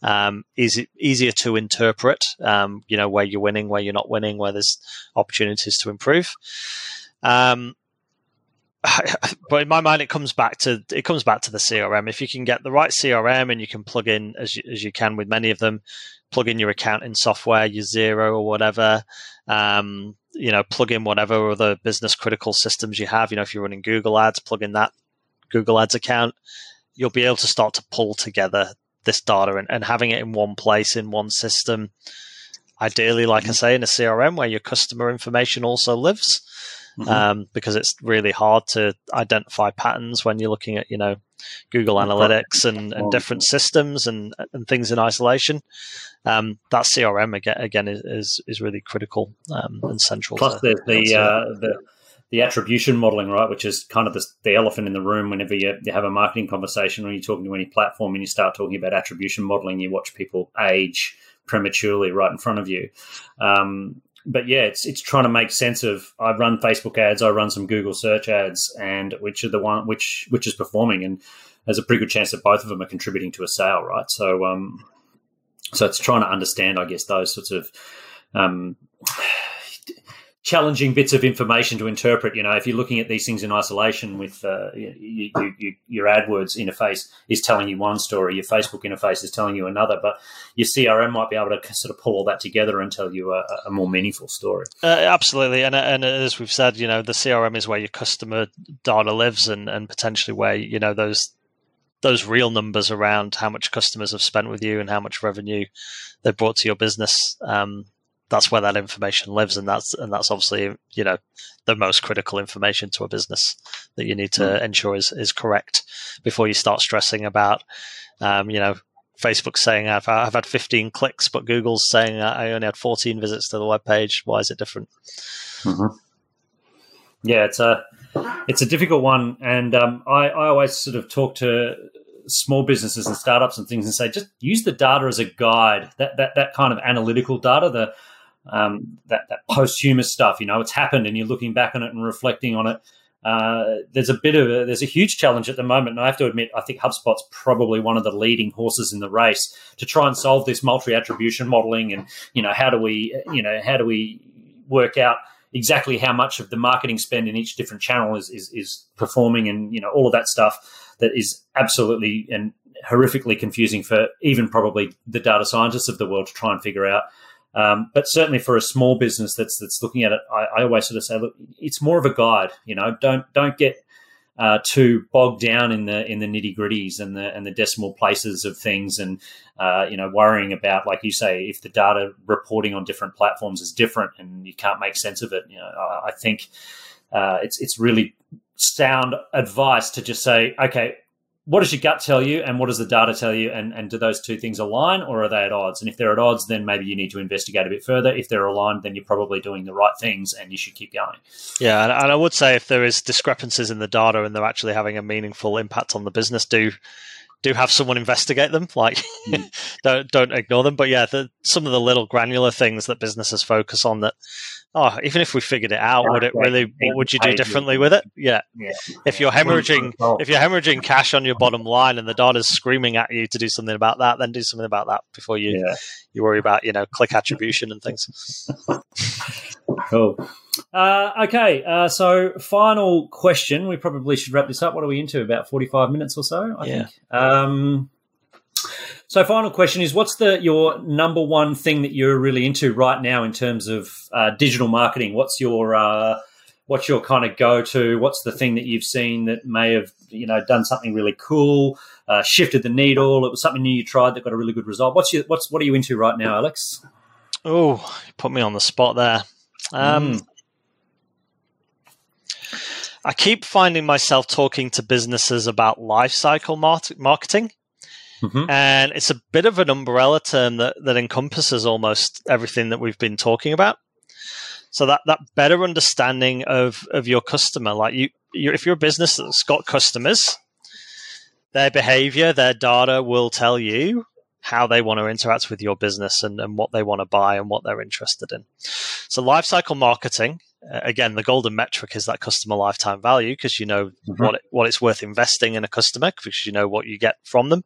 Um, easy, easier to interpret, um, you know, where you're winning, where you're not winning, where there's opportunities to improve. Um, but in my mind, it comes back to it comes back to the C R M. If you can get the right C R M, and you can plug in as you, as you can with many of them, plug in your accounting software, your Xero or whatever. Um, you know, plug in whatever other business critical systems you have. You know, if you're running Google Ads, plug in that Google Ads account. You'll be able to start to pull together this data, and, and having it in one place, in one system, ideally, like I say, in a C R M where your customer information also lives, mm-hmm. um, because it's really hard to identify patterns when you're looking at, you know, Google Analytics and, and different systems and, and things in isolation. Um, that C R M again, again is is really critical um, and central. Plus, there's the uh, the the attribution modeling, right, which is kind of the, the elephant in the room whenever you, you have a marketing conversation or you're talking to any platform and you start talking about attribution modeling, you watch people age prematurely right in front of you. Um, but, yeah, it's it's trying to make sense of I run Facebook ads, I run some Google search ads, and which are the one which which is performing, and there's a pretty good chance that both of them are contributing to a sale, right? So, um, so it's trying to understand, I guess, those sorts of um, – challenging bits of information to interpret. You know, if you're looking at these things in isolation with uh, you, you, you, your AdWords interface is telling you one story, your Facebook interface is telling you another, but your C R M might be able to sort of pull all that together and tell you a, a more meaningful story. Uh, absolutely. And, and as we've said, you know, the C R M is where your customer data lives, and, and potentially where, you know, those those real numbers around how much customers have spent with you and how much revenue they've brought to your business, um that's where that information lives, and that's and that's obviously, you know, the most critical information to a business that you need to mm. ensure is, is correct before you start stressing about, um, you know, Facebook saying I've, I've had fifteen clicks, but Google's saying I only had fourteen visits to the webpage. Why is it different? Mm-hmm. Yeah, it's a it's a difficult one, and um, I, I always sort of talk to small businesses and startups and things and say just use the data as a guide. That that that kind of analytical data, the Um, that, that posthumous stuff, you know, it's happened and you're looking back on it and reflecting on it. Uh, there's a bit of a, there's a huge challenge at the moment. And I have to admit, I think HubSpot's probably one of the leading horses in the race to try and solve this multi-attribution modeling. And, you know, how do we, you know, how do we work out exactly how much of the marketing spend in each different channel is, is, is performing, and, you know, all of that stuff that is absolutely and horrifically confusing for even probably the data scientists of the world to try and figure out. Um, but certainly for a small business that's that's looking at it, I, I always sort of say, look, it's more of a guide. You know, don't don't get uh, too bogged down in the in the nitty gritties and the and the decimal places of things, and uh, you know, worrying about, like you say, if the data reporting on different platforms is different and you can't make sense of it. You know, I, I think uh, it's it's really sound advice to just say, okay, what does your gut tell you and what does the data tell you, and, and do those two things align or are they at odds? And if they're at odds, then maybe you need to investigate a bit further. If they're aligned, then you're probably doing the right things and you should keep going. Yeah, and, and I would say if there is discrepancies in the data and they're actually having a meaningful impact on the business, do do have someone investigate them. Like, mm. don't don't ignore them. But yeah, the, some of the little granular things that businesses focus on that, oh, even if we figured it out, would it really? What would you do differently with it? Yeah. yeah. If you're hemorrhaging, if you're hemorrhaging cash on your bottom line, and the data's screaming at you to do something about that, then do something about that before you yeah. you worry about you know click attribution and things. Cool. Uh, okay, uh, so final question. We probably should wrap this up. What are we into? About forty-five minutes or so, I yeah. think. Um, so final question is, what's the your number one thing that you're really into right now in terms of uh, digital marketing? What's your uh, what's your kind of go-to? What's the thing that you've seen that may have you know done something really cool, uh, shifted the needle? It was something new you tried that got a really good result. What's your what's what are you into right now, Alex? Oh, you put me on the spot there. Um, mm. I keep finding myself talking to businesses about lifecycle marketing, mm-hmm. and it's a bit of an umbrella term that, that encompasses almost everything that we've been talking about. So that, that better understanding of, of your customer, like you, you, if you're a business that's got customers, their behavior, their data will tell you how they want to interact with your business and, and what they want to buy and what they're interested in. So lifecycle marketing, again, the golden metric is that customer lifetime value, because you know mm-hmm. what it, what it's worth investing in a customer, because you know what you get from them.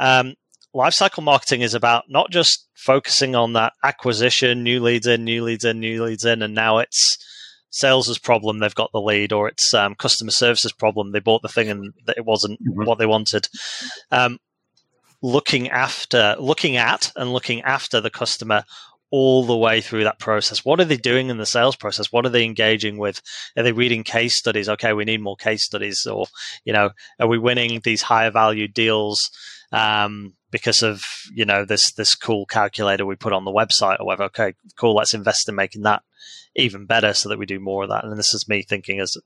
Um, lifecycle marketing is about not just focusing on that acquisition, new leads in, new leads in, new leads in, and now it's sales's problem, they've got the lead, or it's um, customer services problem, they bought the thing and it wasn't mm-hmm. what they wanted. Um, looking after, looking at and looking after the customer all the way through that process. What are they doing in the sales process? What are they engaging with? Are they reading case studies? Okay, we need more case studies. Or, you know, are we winning these higher value deals um, because of, you know, this this cool calculator we put on the website or whatever? Okay, cool, let's invest in making that even better so that we do more of that. And this is me thinking as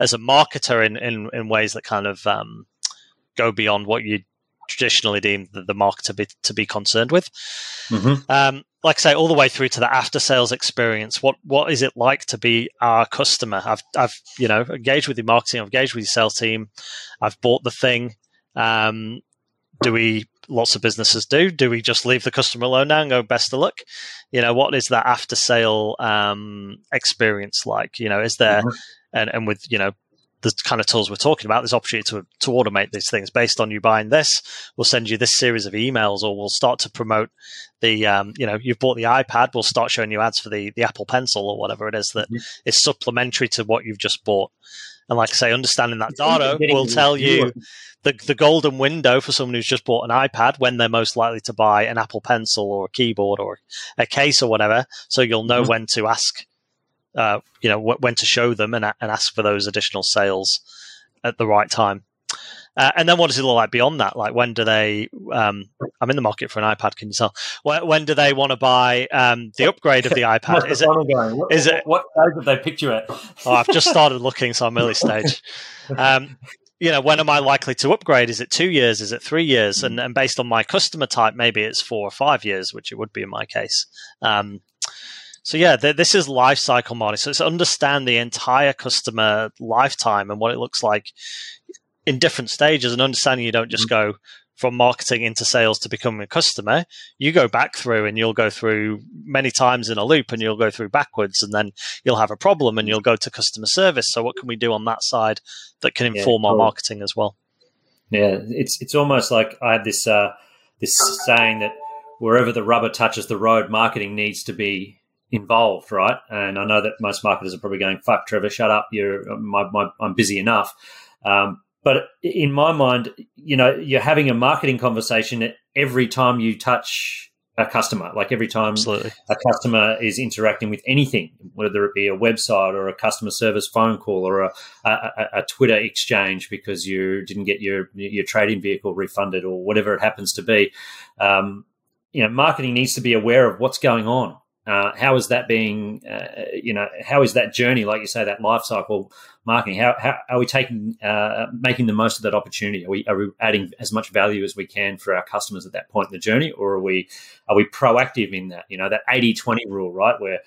as a marketer in, in, in ways that kind of um, go beyond what you traditionally deemed the, the marketer be, to be concerned with. Mm-hmm. Um, like I say, all the way through to the after sales experience. What what is it like to be our customer? I've I've you know engaged with your marketing, I've engaged with your sales team, I've bought the thing. Um, do we lots of businesses do? Do we just leave the customer alone now and go best of luck? You know, what is that after sale um, experience like? You know, is there mm-hmm. and, and with you know the kind of tools we're talking about, there's opportunity to to automate these things based on you buying this. We'll send you this series of emails, or we'll start to promote the, um, you know, you've bought the iPad, we'll start showing you ads for the, the Apple Pencil or whatever it is that mm-hmm. is supplementary to what you've just bought. And like I say, understanding that data will tell you the, the golden window for someone who's just bought an iPad, when they're most likely to buy an Apple Pencil or a keyboard or a case or whatever. So you'll know mm-hmm. when to ask Uh, you know, w- when to show them and, and ask for those additional sales at the right time. Uh, and then what does it look like beyond that? Like, when do they, um, I'm in the market for an iPad, can you tell? When, when do they want to buy um, the upgrade of the iPad? Is it, what, is it, what stage have they picked you at? Oh, I've just started looking, so I'm early stage. Um, you know, when am I likely to upgrade? Is it two years? Is it three years? And, and based on my customer type, maybe it's four or five years, which it would be in my case. Um So yeah, th- this is life cycle modeling. So it's understand the entire customer lifetime and what it looks like in different stages, and understanding you don't just go from marketing into sales to becoming a customer. You go back through, and you'll go through many times in a loop, and you'll go through backwards, and then you'll have a problem and you'll go to customer service. So what can we do on that side that can inform yeah, cool. our marketing as well? Yeah, it's it's almost like I had this uh, this saying that wherever the rubber touches the road, marketing needs to be involved, right? And I know that most marketers are probably going, fuck, Trevor, shut up, you're my, my, I'm busy enough. Um, but in my mind, you know, you're having a marketing conversation every time you touch a customer, like every time Absolutely. a customer is interacting with anything, whether it be a website or a customer service phone call or a, a, a Twitter exchange because you didn't get your, your trading vehicle refunded or whatever it happens to be. Um, you know, marketing needs to be aware of what's going on. Uh, how is that being, uh, you know, how is that journey, like you say, that life cycle marketing? How, how are we taking, uh, making the most of that opportunity? Are we are we adding as much value as we can for our customers at that point in the journey, or are we are we proactive in that? You know, that eighty twenty rule, right, where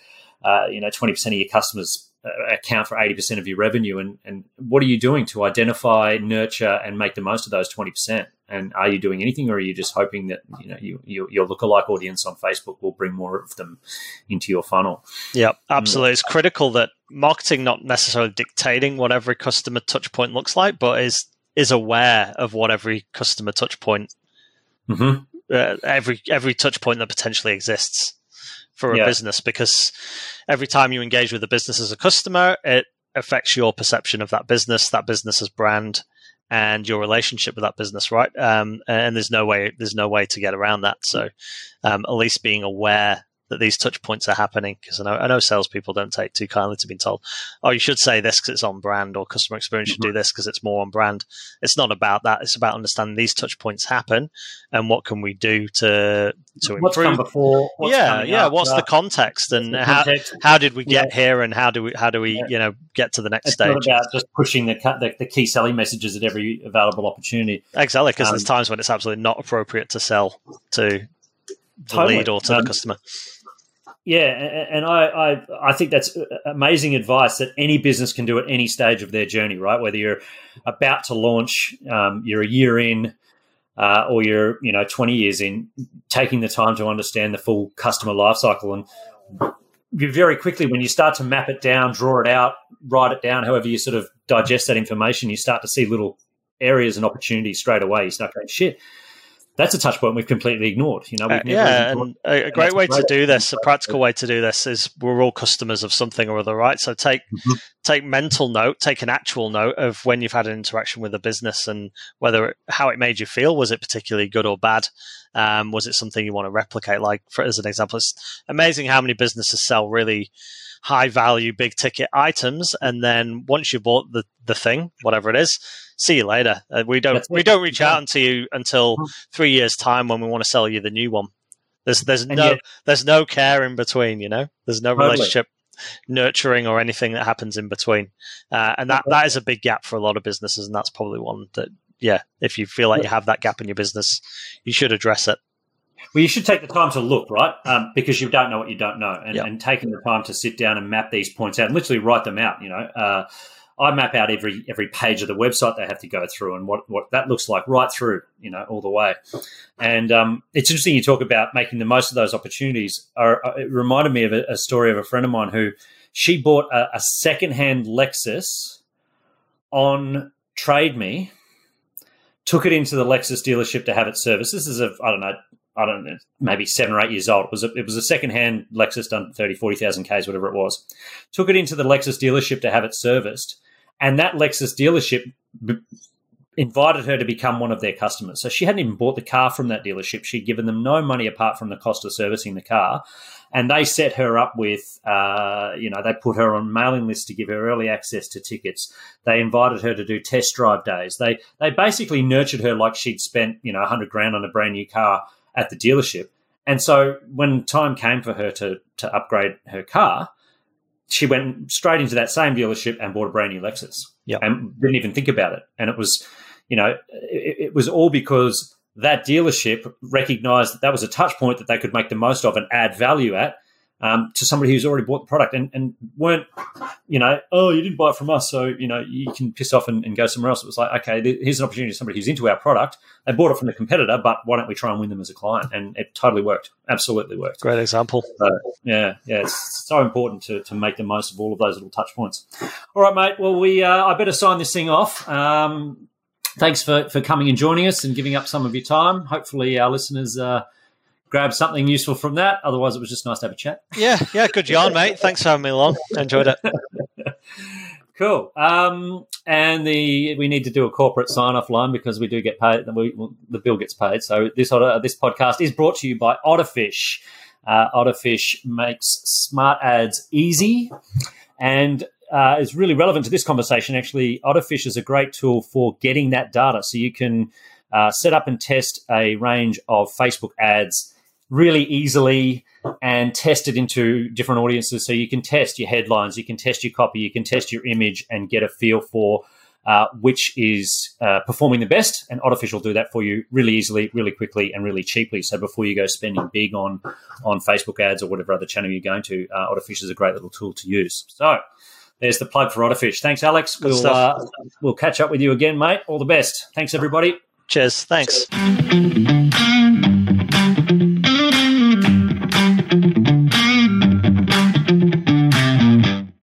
uh, you know twenty percent of your customers account for eighty percent of your revenue, and, and what are you doing to identify, nurture, and make the most of those twenty percent? And are you doing anything, or are you just hoping that, you know, you, you, your lookalike audience on Facebook will bring more of them into your funnel? Yeah, absolutely. It's critical that marketing not necessarily dictating what every customer touch point looks like, but is is aware of what every customer touch point, mm-hmm. uh, every every touch point that potentially exists for a yeah. business, because every time you engage with a business as a customer, it affects your perception of that business, that business's brand, and your relationship with that business, right? Um, and there's no way there's no way to get around that. So um, at least being aware that these touch points are happening, because I know, I know salespeople don't take too kindly to being told, oh, you should say this because it's on brand, or customer experience mm-hmm. should do this because it's more on brand. It's not about that. It's about understanding these touch points happen and what can we do to to improve. What's come before? What's yeah, yeah. After? What's the context, and the context. how how did we get yeah. here, and how do we how do we yeah. you know get to the next it's stage? It's not about just pushing the, the the key selling messages at every available opportunity. Exactly, because um, there's times when it's absolutely not appropriate to sell to the totally. lead or to um, the customer. Yeah, and I, I I think that's amazing advice that any business can do at any stage of their journey, right? Whether you're about to launch, um, you're a year in, uh, or you're you know twenty years in, taking the time to understand the full customer life cycle. And you very quickly, when you start to map it down, draw it out, write it down, however you sort of digest that information, you start to see little areas and opportunities straight away. You start going, shit, that's a touch point we've completely ignored. You know, we've never yeah, and a, a great way to do this, a practical way to do this, is we're all customers of something or other, right? So take mm-hmm. take mental note, take an actual note of when you've had an interaction with a business, and whether it, how it made you feel. Was it particularly good or bad? Um, was it something you want to replicate? Like, for as an example, it's amazing how many businesses sell really high value, big ticket items, and then once you bought the the thing, whatever it is, see you later. Uh, we don't we don't reach out to you until three years time when we want to sell you the new one. There's there's and no yet, there's no care in between. You know, there's no totally. relationship nurturing or anything that happens in between, uh, and that, that is a big gap for a lot of businesses. And that's probably one that yeah, if you feel like you have that gap in your business, you should address it. Well, you should take the time to look, right? Um, because you don't know what you don't know, and, yep. and taking the time to sit down and map these points out, and literally write them out. You know, uh, I map out every every page of the website they have to go through, and what, what that looks like right through, you know, all the way. And um, it's interesting you talk about making the most of those opportunities. Are, it reminded me of a, a story of a friend of mine who she bought a, a secondhand Lexus on Trade Me, took it into the Lexus dealership to have it serviced. This is a I don't know. I don't know, maybe seven or eight years old. It was a, it was a secondhand Lexus done thirty, forty thousand Ks, whatever it was. Took it into the Lexus dealership to have it serviced, and that Lexus dealership b- invited her to become one of their customers. So she hadn't even bought the car from that dealership. She'd given them no money apart from the cost of servicing the car, and they set her up with, uh, you know, they put her on mailing lists to give her early access to tickets. They invited her to do test drive days. They they basically nurtured her like she'd spent, you know, a hundred grand on a brand new car at the dealership. And so when time came for her to to upgrade her car, she went straight into that same dealership and bought a brand new Lexus. Yep. And didn't even think about it. And it was, you know, it, it was all because that dealership recognized that that was a touch point that they could make the most of and add value at um, to somebody who's already bought the product, and, and weren't, you know, oh, you didn't buy it from us, so, you know, you can piss off and, and go somewhere else. It was like, okay, th- here's an opportunity to somebody who's into our product. They bought it from the competitor, but why don't we try and win them as a client? And it totally worked. Absolutely worked. Great example. So, yeah, yeah, it's so important to, to make the most of all of those little touch points. All right, mate, well, we uh, I better sign this thing off. Um, thanks for, for coming and joining us and giving up some of your time. Hopefully our listeners uh grab something useful from that. Otherwise, it was just nice to have a chat. Yeah, yeah, good yarn, mate. Thanks for having me along. I enjoyed it. Cool. Um, and the we need to do a corporate sign-off line because we do get paid. We, well, the bill gets paid. So this uh, this podcast is brought to you by Otterfish. Uh, Otterfish makes smart ads easy, and uh, is really relevant to this conversation. Actually, Otterfish is a great tool for getting that data, so you can uh, set up and test a range of Facebook ads really easily and test it into different audiences. So you can test your headlines, you can test your copy, you can test your image and get a feel for uh, which is uh, performing the best. And Otterfish will do that for you really easily, really quickly, and really cheaply. So before you go spending big on, on Facebook ads or whatever other channel you're going to, uh, Otterfish is a great little tool to use. So There's the plug for Otterfish. Thanks, Alex. Good we'll uh, we'll catch up with you again, mate. All the best. Thanks, everybody. Cheers. Thanks. Cheers.